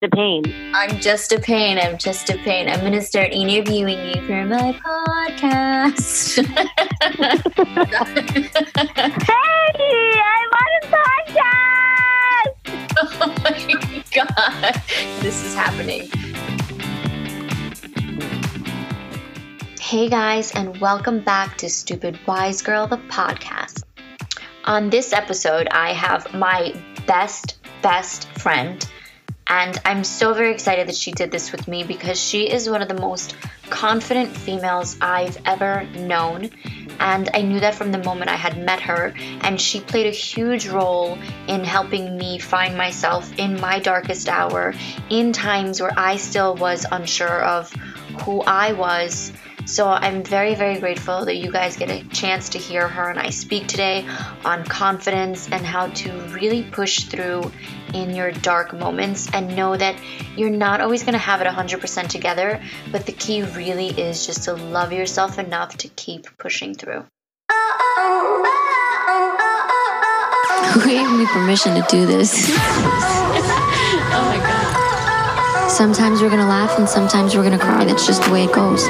a pain. I'm just a pain. I'm just a pain. I'm going to start interviewing you for my podcast. Hey, I'm on a podcast. Oh my God. This is happening. Hey guys, and welcome back to Stupid Wise Girl, the podcast. On this episode, I have my best friend, and I'm so very excited that she did this with me because she is one of the most confident females I've ever known. And I knew that from the moment I had met her. And she played a huge role in helping me find myself in my darkest hour, in times where I still was unsure of who I was. So I'm very, very grateful that you guys get a chance to hear her and I speak today on confidence and how to really push through in your dark moments and know that you're not always going to have it 100% together, but the key really is just to love yourself enough to keep pushing through. Who gave me permission to do this? Oh my God. Sometimes we're going to laugh and sometimes we're going to cry. That's just the way it goes.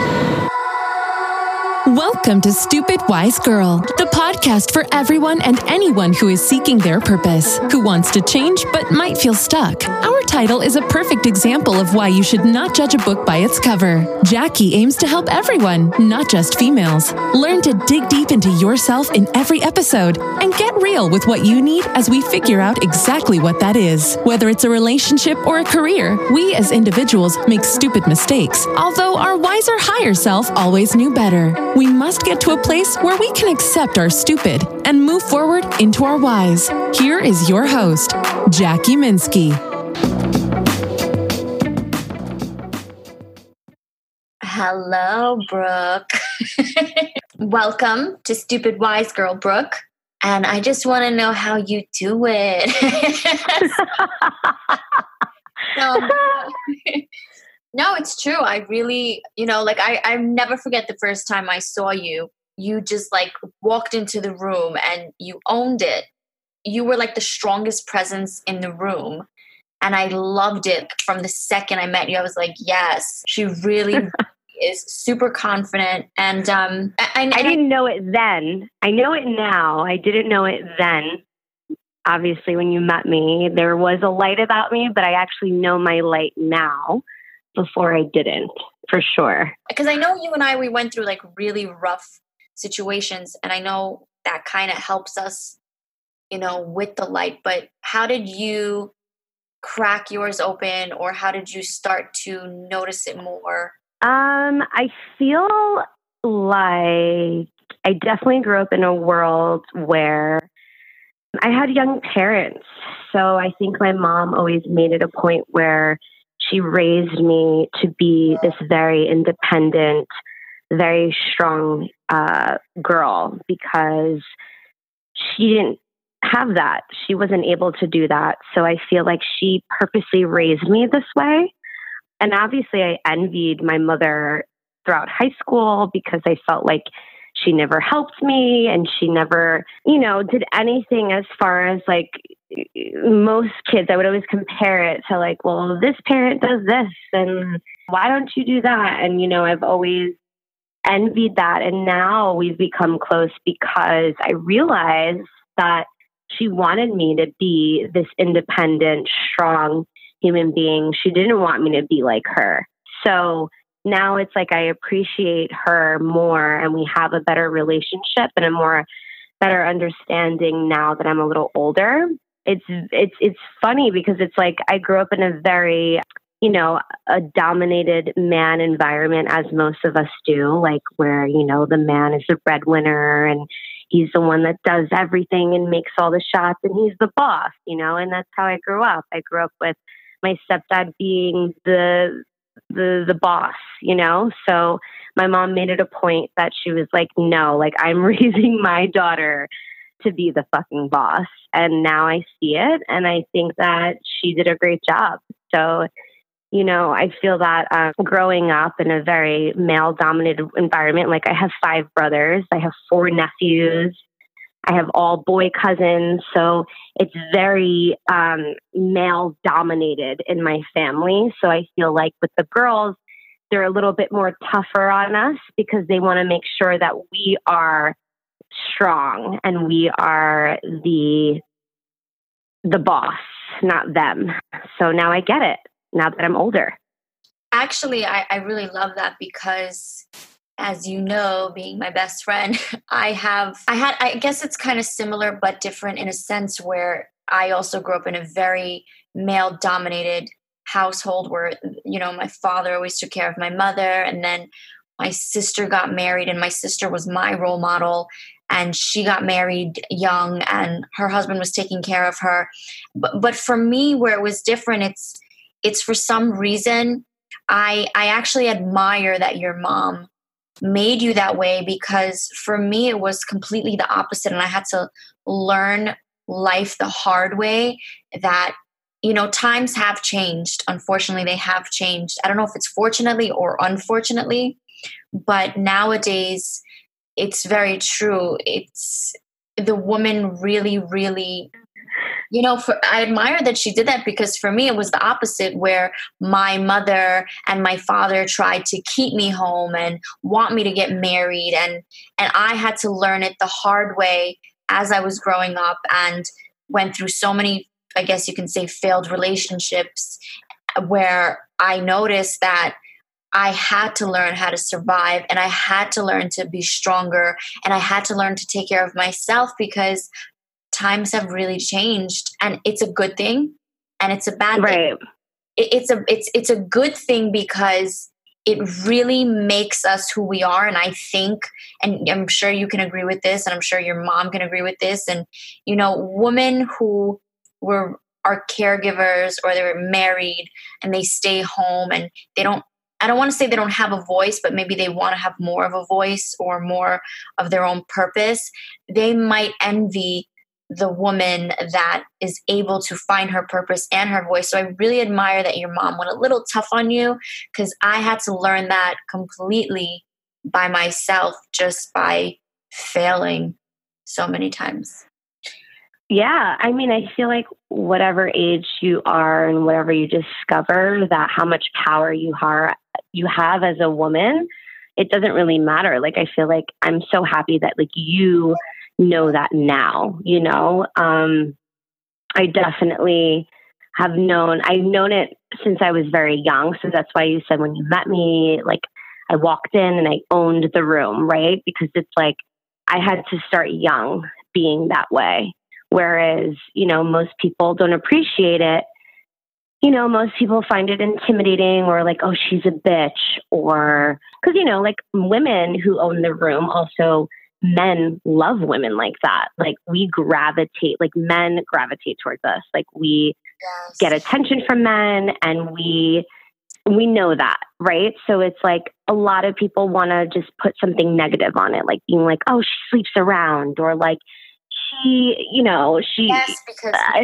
Welcome to Stupid Wise Girl, the podcast for everyone and anyone who is seeking their purpose, who wants to change but might feel stuck. Our title is a perfect example of why you should not judge a book by its cover. Jackie aims to help everyone, not just females. Learn to dig deep into yourself in every episode and get real with what you need as we figure out exactly what that is. Whether it's a relationship or a career, we as individuals make stupid mistakes, although our wiser higher self always knew better. We must get to a place where we can accept our stupid and move forward into our wise. Here is your host, Jackie Minsky. Hello, Brooke. Welcome to Stupid Wise Girl, Brooke. And I just want to know how you do it. No, it's true. I really, I never forget the first time I saw you. You just walked into the room and you owned it. You were the strongest presence in the room. And I loved it from the second I met you. I was like, yes, she really is super confident. And I didn't know it then. I know it now. I didn't know it then. Obviously, when you met me, there was a light about me, but I actually know my light now. Before I didn't, for sure. Because I know you and I, we went through really rough situations, and I know that kind of helps us, with the light. But how did you crack yours open, or how did you start to notice it more? I feel like I definitely grew up in a world where I had young parents. So I think my mom always made it a point where she raised me to be this very independent, very strong girl because she didn't have that. She wasn't able to do that. So I feel like she purposely raised me this way. And obviously I envied my mother throughout high school because I felt like she never helped me and she never, did anything as far as most kids. I would always compare it to this parent does this and why don't you do that? And, I've always envied that. And now we've become close because I realized that she wanted me to be this independent, strong human being. She didn't want me to be like her. So now it's I appreciate her more and we have a better relationship and a better understanding now that I'm a little older. It's funny because I grew up in a very, a dominated man environment as most of us do, where, the man is the breadwinner and he's the one that does everything and makes all the shots and he's the boss, and that's how I grew up. I grew up with my stepdad being the boss, So my mom made it a point that she was no, I'm raising my daughter to be the fucking boss. And now I see it. And I think that she did a great job. So, I feel that growing up in a very male dominated environment, I have 5 brothers, I have 4 nephews, I have all boy cousins, so it's very male dominated in my family. So I feel like with the girls, they're a little bit more tougher on us because they want to make sure that we are strong and we are the boss, not them. So now I get it, now that I'm older. Actually, I really love that because, as you know, being my best friend, I guess it's kind of similar but different in a sense where I also grew up in a very male-dominated household where, you know, my father always took care of my mother, and then my sister got married, and my sister was my role model, and she got married young and her husband was taking care of her. But for me, where it was different, it's for some reason, I actually admire that your mom made you that way, because for me, it was completely the opposite. And I had to learn life the hard way that, you know, times have changed. Unfortunately, they have changed. I don't know if it's fortunately or unfortunately, but nowadays it's very true. It's the woman really, really, you know, I admire that she did that, because for me, it was the opposite, where my mother and my father tried to keep me home and want me to get married. And I had to learn it the hard way as I was growing up and went through so many, I guess you can say, failed relationships, where I noticed that I had to learn how to survive, and I had to learn to be stronger, and I had to learn to take care of myself, because times have really changed. And it's a good thing and it's a bad thing. It's a good thing because it really makes us who we are. And I think, and I'm sure you can agree with this, and I'm sure your mom can agree with this, and, you know, women who are caregivers or they were married and they stay home and they don't, I don't want to say they don't have a voice, but maybe they want to have more of a voice or more of their own purpose. They might envy the woman that is able to find her purpose and her voice. So I really admire that your mom went a little tough on you, because I had to learn that completely by myself just by failing so many times. Yeah. I mean, I feel like whatever age you are and whatever you discover, that how much power you have as a woman, it doesn't really matter. Like, I feel like I'm so happy that, like, you know that now, you know. I definitely have known, I've known it since I was very young. So that's why you said when you met me, like, I walked in and I owned the room, right? Because it's like, I had to start young being that way. Whereas, you know, most people don't appreciate it. You know, most people find it intimidating, or like, oh, she's a bitch, or because, you know, like, women who own the room, also men love women like that. Like, we gravitate, like, men gravitate towards us. Like, we get attention from men, and we know that, right? So it's like a lot of people want to just put something negative on it, like being like, oh, she sleeps around, or like, she, you know, she's a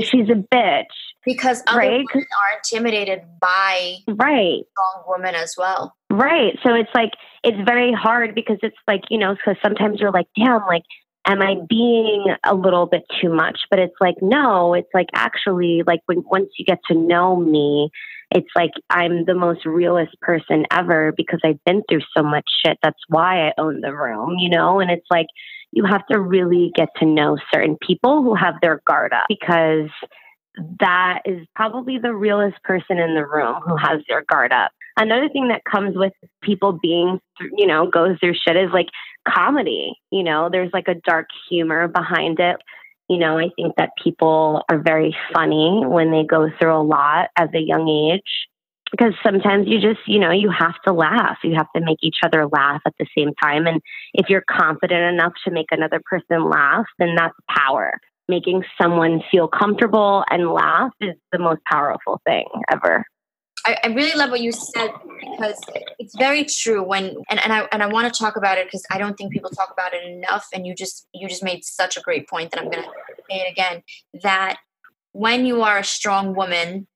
bitch. Because other women are intimidated by a strong woman as well. Right. So it's like, it's very hard, because it's like, you know, because sometimes you're like, damn, like, am I being a little bit too much? But it's like, no, it's like, actually, like, once you get to know me, it's like, I'm the most realist person ever, because I've been through so much shit. That's why I own the room, you know? And it's like, you have to really get to know certain people who have their guard up, because that is probably the realest person in the room who has their guard up. Another thing that comes with people being, you know, goes through shit is like comedy. You know, there's like a dark humor behind it. You know, I think that people are very funny when they go through a lot at a young age, because sometimes you just, you know, you have to laugh. You have to make each other laugh at the same time. And if you're confident enough to make another person laugh, then that's power. Making someone feel comfortable and laugh is the most powerful thing ever. I really love what you said, because it's very true. When and I want to talk about it, because I don't think people talk about it enough. And you just made such a great point that I'm going to say it again, that when you are a strong woman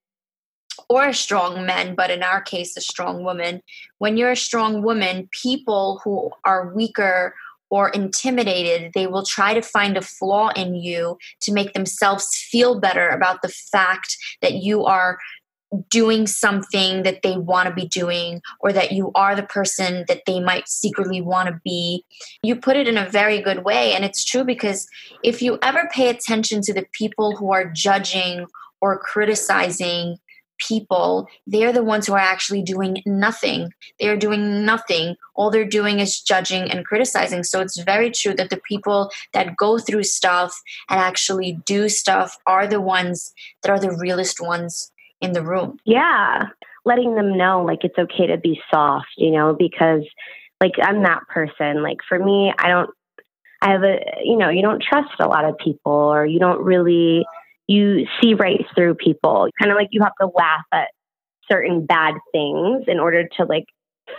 or a strong man, but in our case, a strong woman, when you're a strong woman, people who are weaker or intimidated, they will try to find a flaw in you to make themselves feel better about the fact that you are doing something that they want to be doing, or that you are the person that they might secretly want to be. You put it in a very good way, and it's true, because if you ever pay attention to the people who are judging or criticizing people, they're the ones who are actually doing nothing. They are doing nothing. All they're doing is judging and criticizing. So it's very true that the people that go through stuff and actually do stuff are the ones that are the realest ones in the room. Yeah. Letting them know, like, it's okay to be soft, you know, because, like, I'm that person. Like, for me, you don't trust a lot of people, or you don't really, you see right through people. Kind of like you have to laugh at certain bad things in order to, like,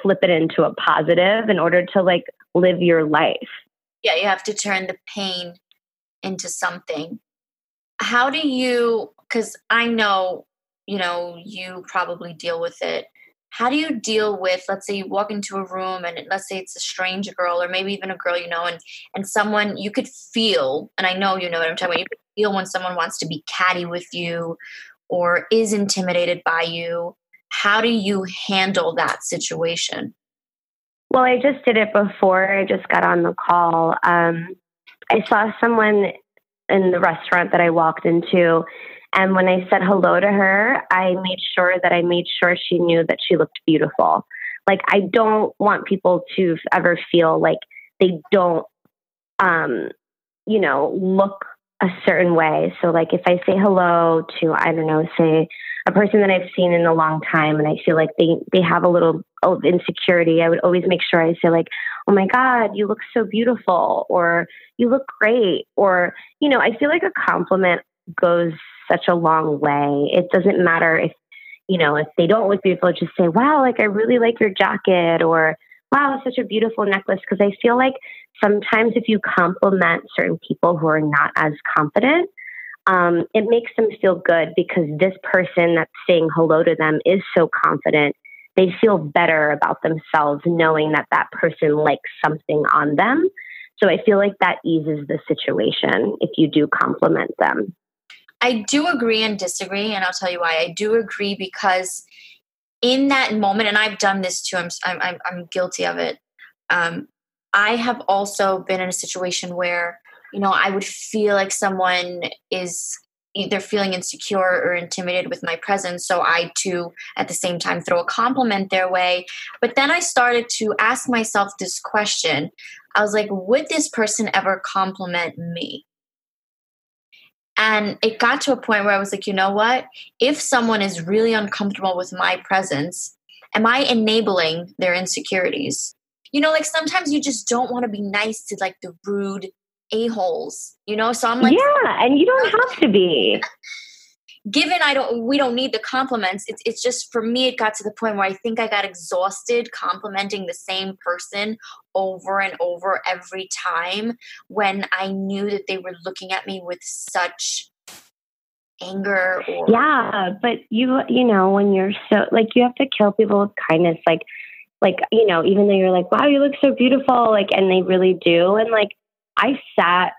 flip it into a positive, in order to, like, live your life. Yeah. You have to turn the pain into something. How do you, because I know, you know, you probably deal with it. How do you deal with, let's say you walk into a room and let's say it's a strange girl, or maybe even a girl, you know, and someone you could feel, and I know, you know what I'm talking about, you could feel when someone wants to be catty with you or is intimidated by you. How do you handle that situation? Well, I just did it before I just got on the call. I saw someone in the restaurant that I walked into, and when I said hello to her, I made sure she knew that she looked beautiful. Like, I don't want people to ever feel like they don't, look a certain way. So, like, if I say hello to, I don't know, say a person that I've seen in a long time, and I feel like they have a little of insecurity, I would always make sure I say, like, oh my God, you look so beautiful, or you look great. Or, you know, I feel like a compliment goes such a long way. It doesn't matter if, you know, if they don't look beautiful, just say, wow, like, I really like your jacket, or wow, it's such a beautiful necklace. Because I feel like sometimes if you compliment certain people who are not as confident, it makes them feel good, because this person that's saying hello to them is so confident. They feel better about themselves knowing that that person likes something on them. So I feel like that eases the situation if you do compliment them. I do agree and disagree, and I'll tell you why. I do agree because in that moment, and I've done this too, I'm guilty of it. I have also been in a situation where, you know, I would feel like someone is either feeling insecure or intimidated with my presence. So I too, at the same time, throw a compliment their way. But then I started to ask myself this question. I was like, would this person ever compliment me? And it got to a point where I was like, you know what? If someone is really uncomfortable with my presence, am I enabling their insecurities? You know, like, sometimes you just don't want to be nice to, like, the rude a-holes, you know? So I'm like, yeah, and you don't have to be. Given we don't need the compliments. It's just, for me, it got to the point where I think I got exhausted complimenting the same person over and over every time, when I knew that they were looking at me with such anger. Yeah, but you know, when you're so, like, you have to kill people with kindness. Like, you know, even though you're like, wow, you look so beautiful, like, and they really do. And, like, I sat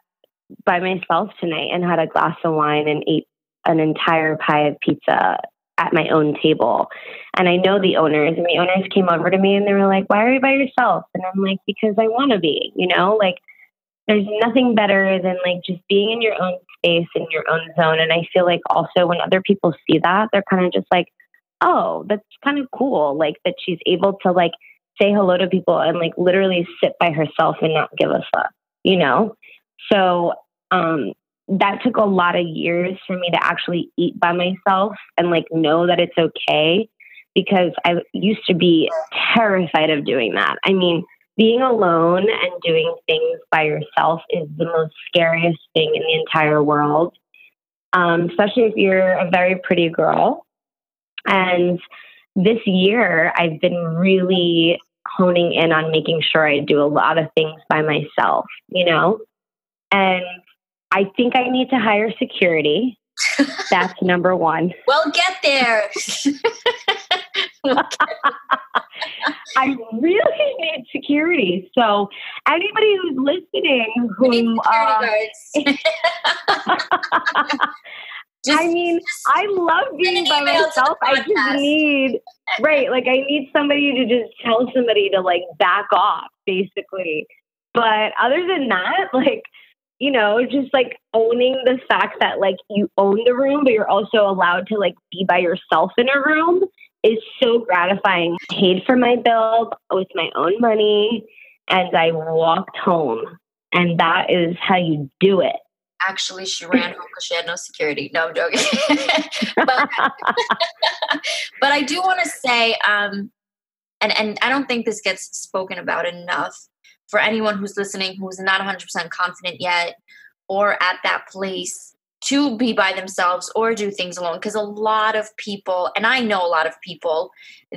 by myself tonight and had a glass of wine and ate an entire pie of pizza at my own table. And I know the owners, and the owners came over to me and they were like, why are you by yourself? And I'm like, because I want to be, you know, like, there's nothing better than, like, just being in your own space, in your own zone. And I feel like also when other people see that, they're kind of just like, oh, that's kind of cool. Like, that she's able to, like, say hello to people and, like, literally sit by herself and not give a fuck, you know? So, that took a lot of years for me to actually eat by myself and, like, know that it's okay, because I used to be terrified of doing that. I mean, being alone and doing things by yourself is the most scariest thing in the entire world, especially if you're a very pretty girl. And this year, I've been really honing in on making sure I do a lot of things by myself, you know? And I think I need to hire security. That's number one. We'll get there. I really need security. So, anybody who's listening who I love being by myself. I just need, I need somebody to just tell somebody to like back off, basically. But other than that, like, you know, just like owning the fact that like you own the room, but you're also allowed to like be by yourself in a room is so gratifying. I paid for my bill with my own money and I walked home, and that is how you do it. Actually, she ran home because she had no security. No, I'm joking. But I do want to say, and I don't think this gets spoken about enough for anyone who's listening who's not 100% confident yet or at that place to be by themselves or do things alone. Because a lot of people, and I know a lot of people,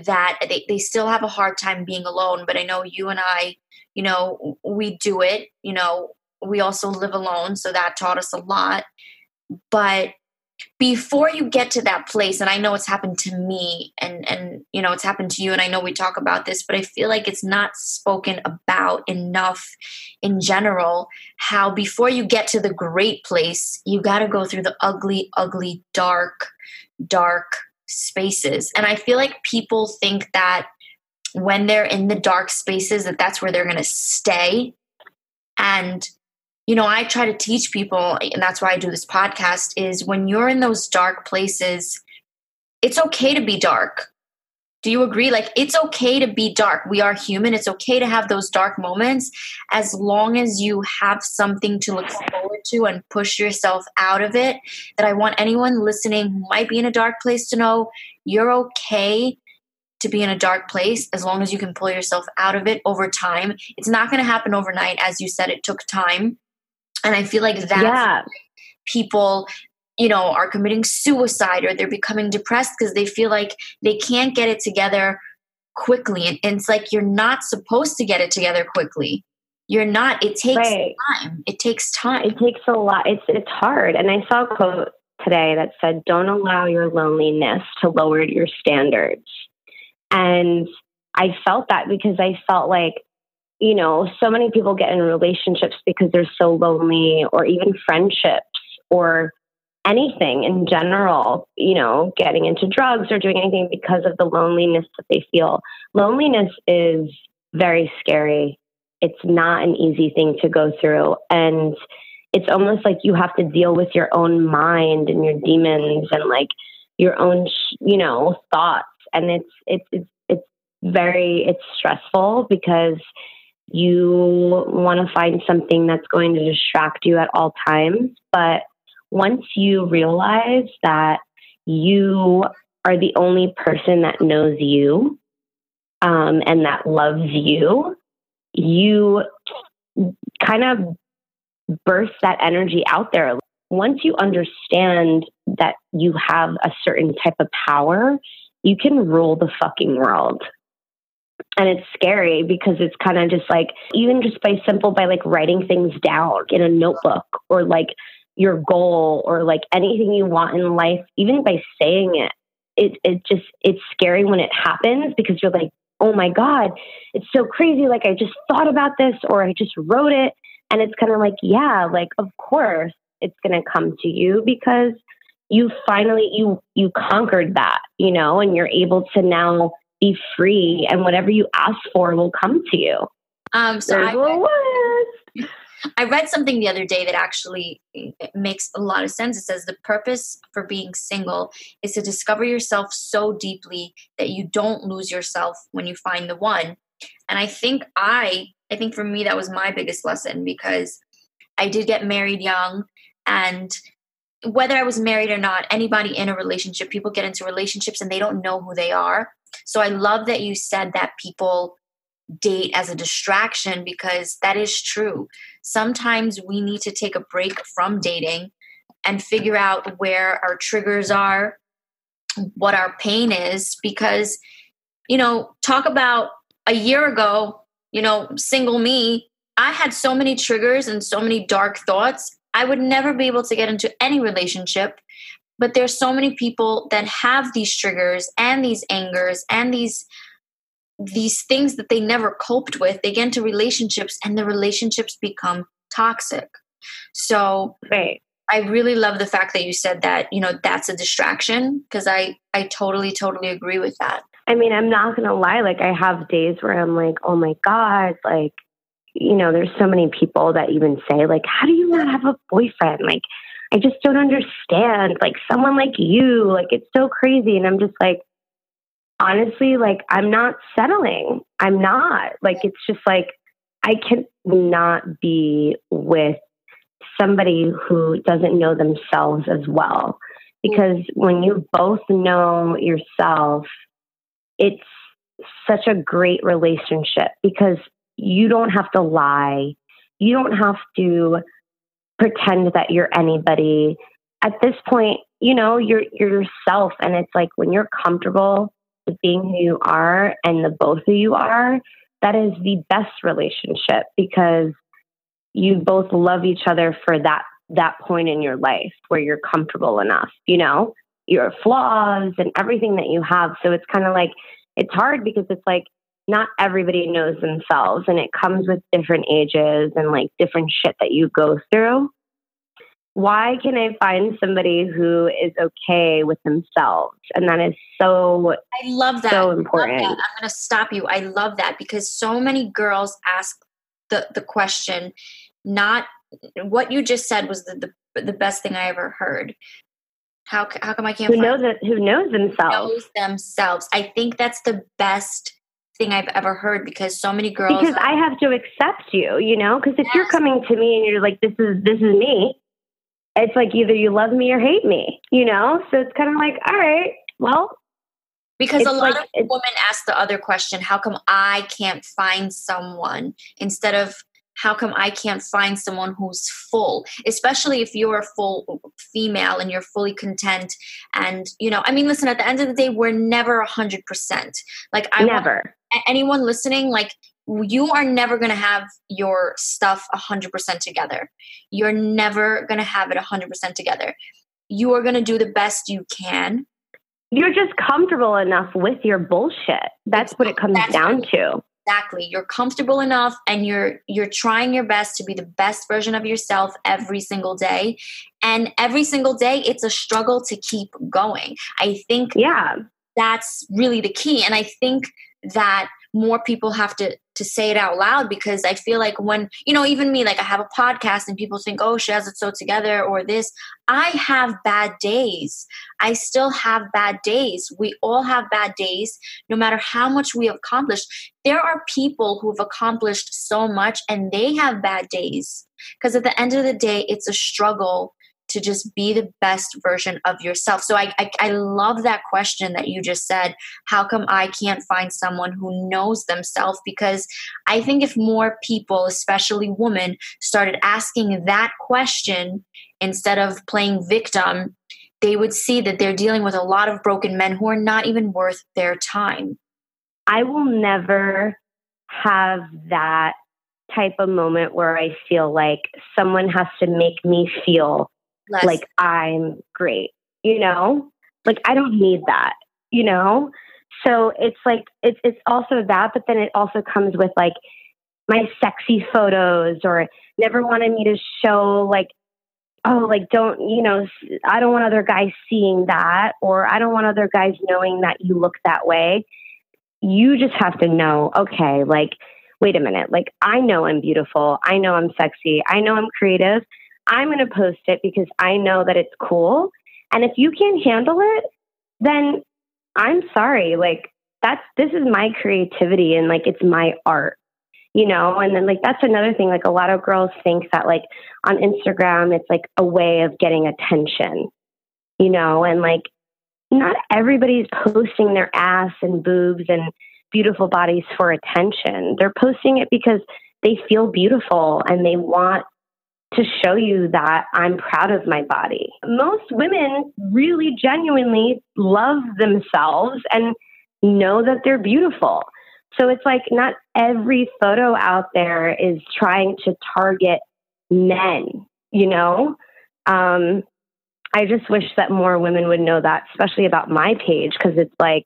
that they still have a hard time being alone. But I know you and I, you know, we do it, you know. We also live alone, so that taught us a lot. But before you get to that place, and I know it's happened to me and you know, it's happened to you, and I know we talk about this, but I feel like it's not spoken about enough in general, how before you get to the great place, you got to go through the ugly, ugly, dark spaces. And I feel like people think that when they're in the dark spaces, that that's where they're going to stay. And you know, I try to teach people, and that's why I do this podcast, is when you're in those dark places, it's okay to be dark. Do you agree? Like, it's okay to be dark. We are human. It's okay to have those dark moments as long as you have something to look forward to and push yourself out of it. That I want anyone listening who might be in a dark place to know you're okay to be in a dark place as long as you can pull yourself out of it over time. It's not going to happen overnight. As you said, it took time. And I feel like that's why people, you know, are committing suicide or they're becoming depressed because they feel like they can't get it together quickly. And it's like, you're not supposed to get it together quickly. You're not. It takes time. It takes time. It takes a lot. It's hard. And I saw a quote today that said, "Don't allow your loneliness to lower your standards." And I felt that because I felt like, you know, so many people get in relationships because they're so lonely, or even friendships or anything in general, you know, getting into drugs or doing anything because of the loneliness that they feel. Loneliness is very scary. It's not an easy thing to go through. And it's almost like you have to deal with your own mind and your demons and like your own, you know, thoughts. And it's stressful because you want to find something that's going to distract you at all times. But once you realize that you are the only person that knows you, and that loves you, you kind of burst that energy out there. Once you understand that you have a certain type of power, you can rule the fucking world. And it's scary because it's kind of just like, even just by writing things down in a notebook, or like your goal, or like anything you want in life, even by saying it, it's scary when it happens because you're like, oh my God, it's so crazy. Like, I just thought about this, or I just wrote it. And it's kind of like, yeah, like, of course it's going to come to you because you finally, you conquered that, you know, and you're able to now be free, and whatever you ask for will come to you. I read something the other day that actually makes a lot of sense. It says the purpose for being single is to discover yourself so deeply that you don't lose yourself when you find the one. And I think for me, that was my biggest lesson, because I did get married young, and whether I was married or not, anybody in a relationship, people get into relationships and they don't know who they are. So I love that you said that people date as a distraction, because that is true. Sometimes we need to take a break from dating and figure out where our triggers are, what our pain is, because, you know, talk about a year ago, you know, single me, I had so many triggers and so many dark thoughts. I would never be able to get into any relationship, but there's so many people that have these triggers and these angers and these these things that they never coped with, they get into relationships and the relationships become toxic. So right. I really love the fact that you said that, you know, that's a distraction, because I totally agree with that. I mean, I'm not going to lie. Like, I have days where I'm like, oh my God, like, you know, there's so many people that even say, like, how do you not have a boyfriend? Like, I just don't understand. Like, someone like you, like, it's so crazy. And I'm just like, honestly, like, I'm not settling. I'm not. Like, it's just like, I cannot be with somebody who doesn't know themselves as well. Because when you both know yourself, it's such a great relationship, because you don't have to lie. You don't have to pretend that you're anybody. At this point, you know, you're yourself. And it's like, when you're comfortable with being who you are and the both who you are, that is the best relationship, because you both love each other for that point in your life where you're comfortable enough, you know, your flaws and everything that you have. So it's kind of like, it's hard, because it's like, not everybody knows themselves, and it comes with different ages and like different shit that you go through. Why can I find somebody who is okay with themselves? And that is so, I love that. So important. I'm going to stop you. I love that, because so many girls ask the question, not what you just said was the best thing I ever heard. How come I can't find who knows themselves? I think that's the best thing I've ever heard, because so many girls, because I have to accept you, you know, because if you're coming to me and you're like, this is me, it's like, either you love me or hate me, you know? So it's kind of like, all right, well, because a lot of women ask the other question, how come I can't find someone, instead of how come I can't find someone who's full, especially if you're a full female and you're fully content. And, you know, I mean, listen, at the end of the day, we're never 100%. Like, I never. Anyone listening, like, you are never going to have your stuff 100% together. You're never going to have it 100% together. You are going to do the best you can. You're just comfortable enough with your bullshit. That's what it comes down to. Exactly. You're comfortable enough, and you're trying your best to be the best version of yourself every single day. And every single day, it's a struggle to keep going. I think that's really the key. And I think that more people have to say it out loud, because I feel like when, you know, even me, like, I have a podcast and people think, oh, she has it so together or this. I have bad days. I still have bad days. We all have bad days, no matter how much we have accomplished. There are people who have accomplished so much and they have bad days, because at the end of the day, it's a struggle to just be the best version of yourself. So I love that question that you just said, how come I can't find someone who knows themselves? Because I think if more people, especially women, started asking that question instead of playing victim, they would see that they're dealing with a lot of broken men who are not even worth their time. I will never have that type of moment where I feel like someone has to make me feel like I'm great, you know, like, I don't need that, you know? So it's like, it's also that, but then it also comes with like my sexy photos, or never wanted me to show like, oh, like, don't, you know, I don't want other guys seeing that, or I don't want other guys knowing that you look that way. You just have to know, okay, like, wait a minute. Like, I know I'm beautiful. I know I'm sexy. I know I'm creative. I'm going to post it because I know that it's cool. And if you can't handle it, then I'm sorry. Like, this is my creativity, and like, it's my art, you know? And then like, that's another thing. Like, a lot of girls think that like on Instagram, it's like a way of getting attention, you know? And like, not everybody's posting their ass and boobs and beautiful bodies for attention. They're posting it because they feel beautiful and they want to show you that I'm proud of my body. Most women really genuinely love themselves and know that they're beautiful. So it's like, not every photo out there is trying to target men, you know? I just wish that more women would know that, especially about my page, because it's like,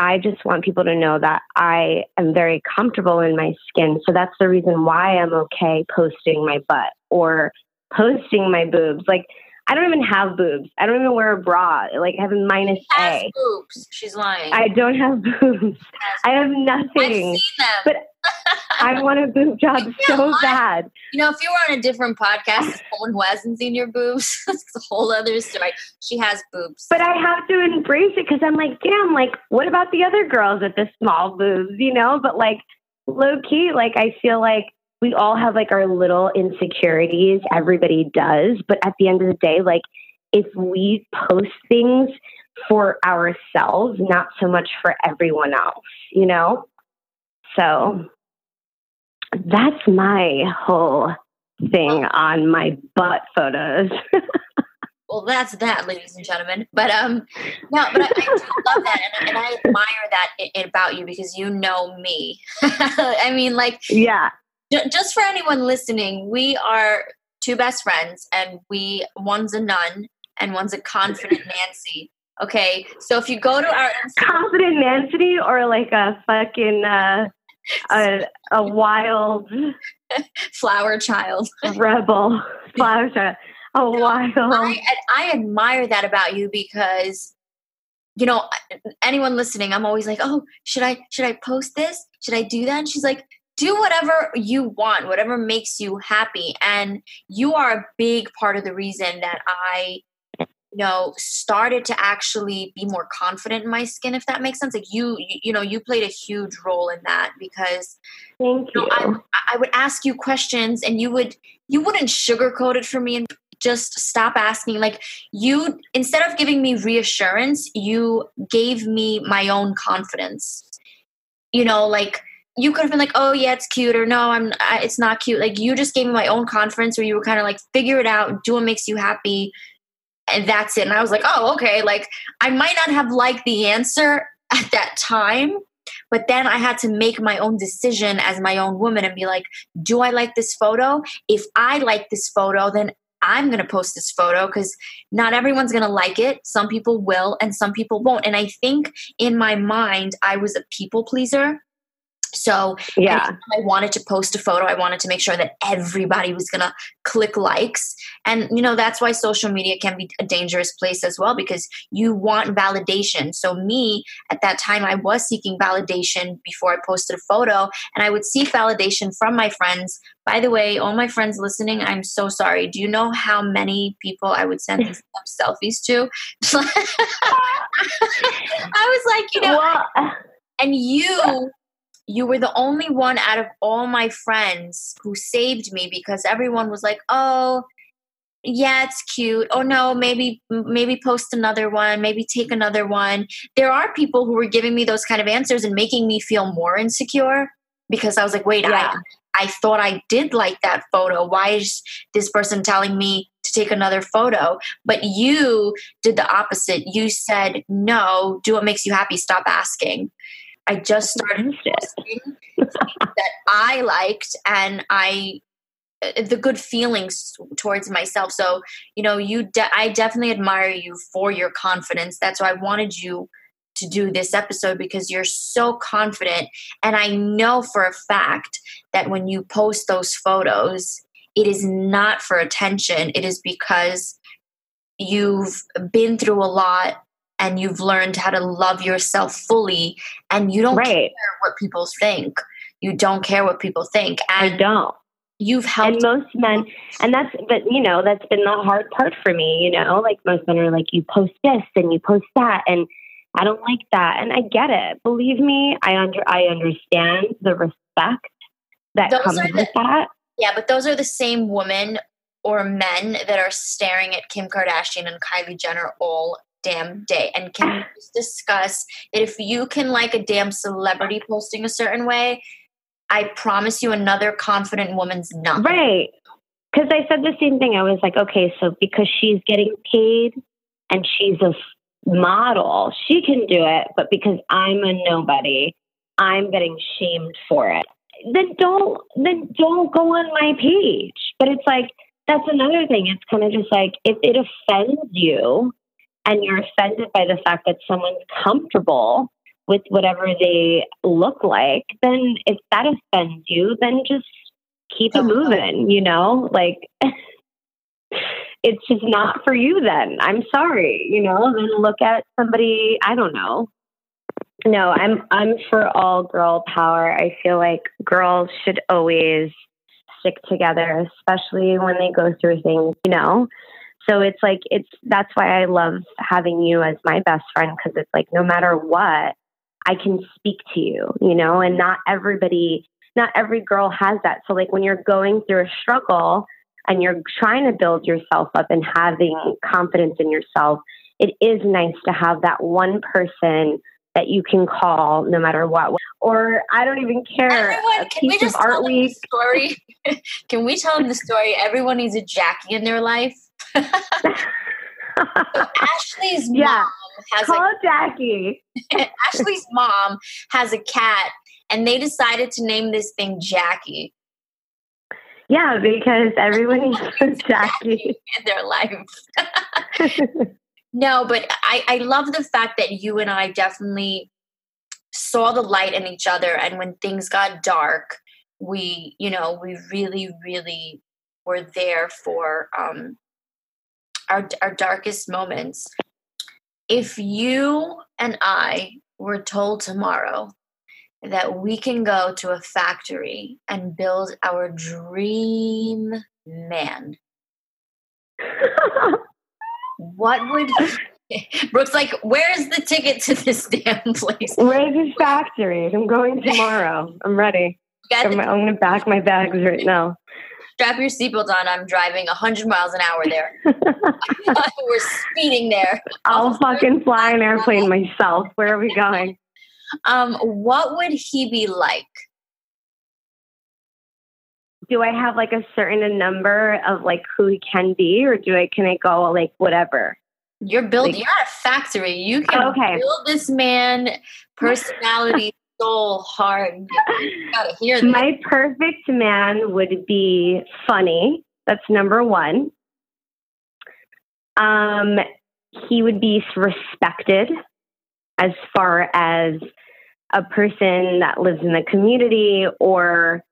I just want people to know that I am very comfortable in my skin. So that's the reason why I'm okay posting my butt or posting my boobs. Like, I don't even have boobs. I don't even wear a bra. Like, I have a minus A. She has boobs. She's lying. I don't have boobs. I have nothing. I've seen them. But I want a boob job so bad. You know, if you were on a different podcast, someone who hasn't seen your boobs, it's a whole other story. She has boobs. But I have to embrace it because I'm like, damn, like, what about the other girls with the small boobs, you know? But, like, low-key, like, I feel like we all have like our little insecurities. Everybody does. But at the end of the day, like if we post things for ourselves, not so much for everyone else, you know? So that's my whole thing on my butt photos. Well, that's that, ladies and gentlemen. But no, but I do love that, and I admire that about you because you know me. I mean, like, yeah. Just for anyone listening, we are two best friends, and one's a nun and one's a confident Nancy. Okay, so if you go to our Instagram, confident Nancy, or like a fucking a wild flower child, rebel flower child, a wild. I admire that about you because, you know, anyone listening, I'm always like, oh, should I post this? Should I do that? And she's like, do whatever you want, whatever makes you happy. And you are a big part of the reason that I, you know, started to actually be more confident in my skin, if that makes sense. Like you know, you played a huge role in that because thank you. You know, I would ask you questions and you wouldn't sugarcoat it for me and just stop asking. Like you, instead of giving me reassurance, you gave me my own confidence, you know, like, you could have been like, oh yeah, it's cute. Or no, it's not cute. Like you just gave me my own confidence where you were kind of like, figure it out, do what makes you happy. And that's it. And I was like, oh, okay. Like I might not have liked the answer at that time, but then I had to make my own decision as my own woman and be like, do I like this photo? If I like this photo, then I'm going to post this photo because not everyone's going to like it. Some people will and some people won't. And I think in my mind, I was a people pleaser. So yeah, I wanted to post a photo. I wanted to make sure that everybody was going to click likes. And, you know, that's why social media can be a dangerous place as well, because you want validation. So me at that time, I was seeking validation before I posted a photo, and I would seek validation from my friends. By the way, all my friends listening, I'm so sorry. Do you know how many people I would send these selfies to? I was like, you know, well, and you were the only one out of all my friends who saved me because everyone was like, oh, yeah, it's cute. Oh, no, maybe post another one. Maybe take another one. There are people who were giving me those kind of answers and making me feel more insecure because I was like, wait, yeah. I thought I did like that photo. Why is this person telling me to take another photo? But you did the opposite. You said, no, do what makes you happy. Stop asking. I just started posting things that I liked and the good feelings towards myself. So, you know, I definitely admire you for your confidence. That's why I wanted you to do this episode because you're so confident. And I know for a fact that when you post those photos, it is not for attention. It is because you've been through a lot and you've learned how to love yourself fully, and you don't care what people think. You don't care what people think. And I don't. You've helped. And most men, and that's, but you know, that's been the hard part for me, you know, like most men are like, you post this and you post that, and I don't like that. And I get it. Believe me, I understand the respect that comes with that. Yeah, but those are the same women or men that are staring at Kim Kardashian and Kylie Jenner all damn day. And can we just discuss that if you can like a damn celebrity posting a certain way, I promise you another confident woman's not. Right. Because I said the same thing. I was like, okay, so because she's getting paid and she's a model, she can do it. But because I'm a nobody, I'm getting shamed for it. Then don't go on my page. But it's like, that's another thing. It's kind of just like, if it offends you, and you're offended by the fact that someone's comfortable with whatever they look like, then if that offends you, then just keep it moving, you know, like it's just not for you then. I'm sorry, you know, then look at somebody, I don't know. No, I'm for all girl power. I feel like girls should always stick together, especially when they go through things, you know? So it's like, that's why I love having you as my best friend. Cause it's like, no matter what, I can speak to you, you know, and not every girl has that. So like when you're going through a struggle and you're trying to build yourself up and having confidence in yourself, it is nice to have that one person that you can call no matter what. Or I don't even care. Everyone, can we tell them the story? Everyone needs a Jackie in their life. So Ashley's mom has Jackie. Ashley's mom has a cat, and they decided to name this thing Jackie. Yeah, because everyone needs Jackie in their life. No, but I love the fact that you and I definitely saw the light in each other. And when things got dark, we really, really were there for our darkest moments. If you and I were told tomorrow that we can go to a factory and build our dream man, what would Brooke's like, where's the ticket to this damn place? Where's the factory? I'm going tomorrow. I'm ready. I'm going to pack my bags right now. Strap your seatbelt on. I'm driving 100 miles an hour there. We're speeding there. I'll fucking fly an airplane myself. Where are we going? What would he be like? Do I have like a certain number of like who he can be, or can I go like whatever? You're a factory. You can build this man, personality, soul, heart. You gotta hear that. My perfect man would be funny. That's number one. He would be respected as far as a person that lives in the community or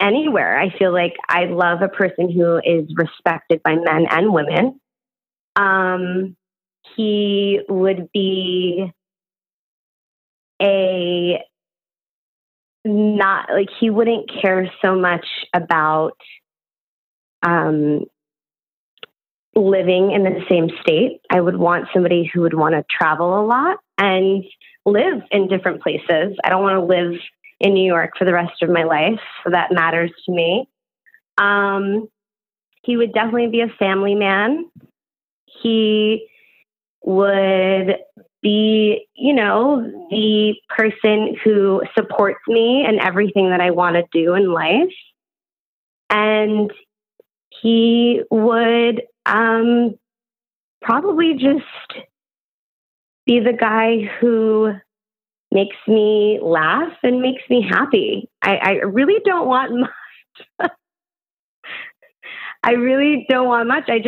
anywhere. I feel like I love a person who is respected by men and women. He would be he wouldn't care so much about living in the same state. I would want somebody who would want to travel a lot and live in different places. I don't want to live in New York for the rest of my life, so that matters to me. He would definitely be a family man. He would be, you know, the person who supports me in everything that I want to do in life. And he would probably just be the guy who makes me laugh and makes me happy. I really don't want much. I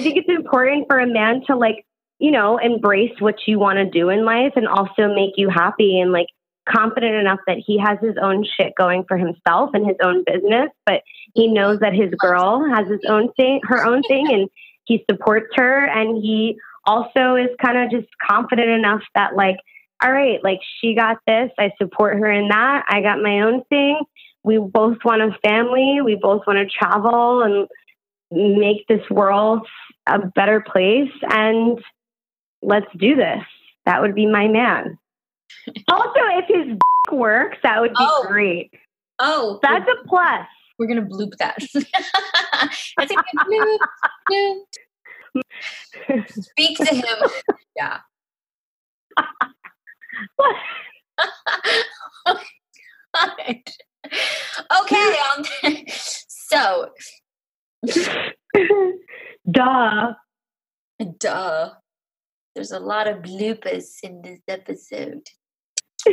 think it's important for a man to like, you know, embrace what you want to do in life and also make you happy and like confident enough that he has his own shit going for himself and his own business, but he knows that his girl has her own thing and he supports her. And he also is kind of just confident enough that like, all right, like she got this, I support her in that. I got my own thing. We both want a family. We both want to travel and make this world a better place. And let's do this. That would be my man. Also, if his dick works, that would be great. Oh, that's a plus. We're going to bloop that. That's a good bloop. Speak to him. Yeah. What? Oh, God. Okay, so duh. There's a lot of bloopers in this episode. Do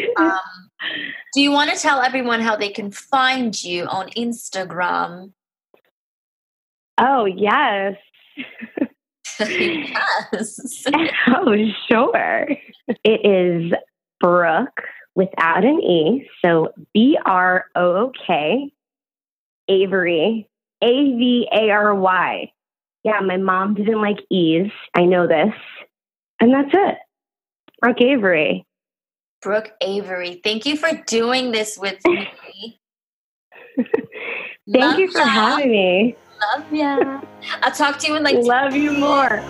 you want to tell everyone how they can find you on Instagram? Oh yes. Yes. Oh, sure. It is Brooke without an E. So Brook, Avery, Avary. Yeah, my mom didn't like E's. I know this. And that's it. Brooke Avery. Brooke Avery. Thank you for doing this with me. Thank you for having me. Love ya. I'll talk to you in like 2 weeks. Love you more.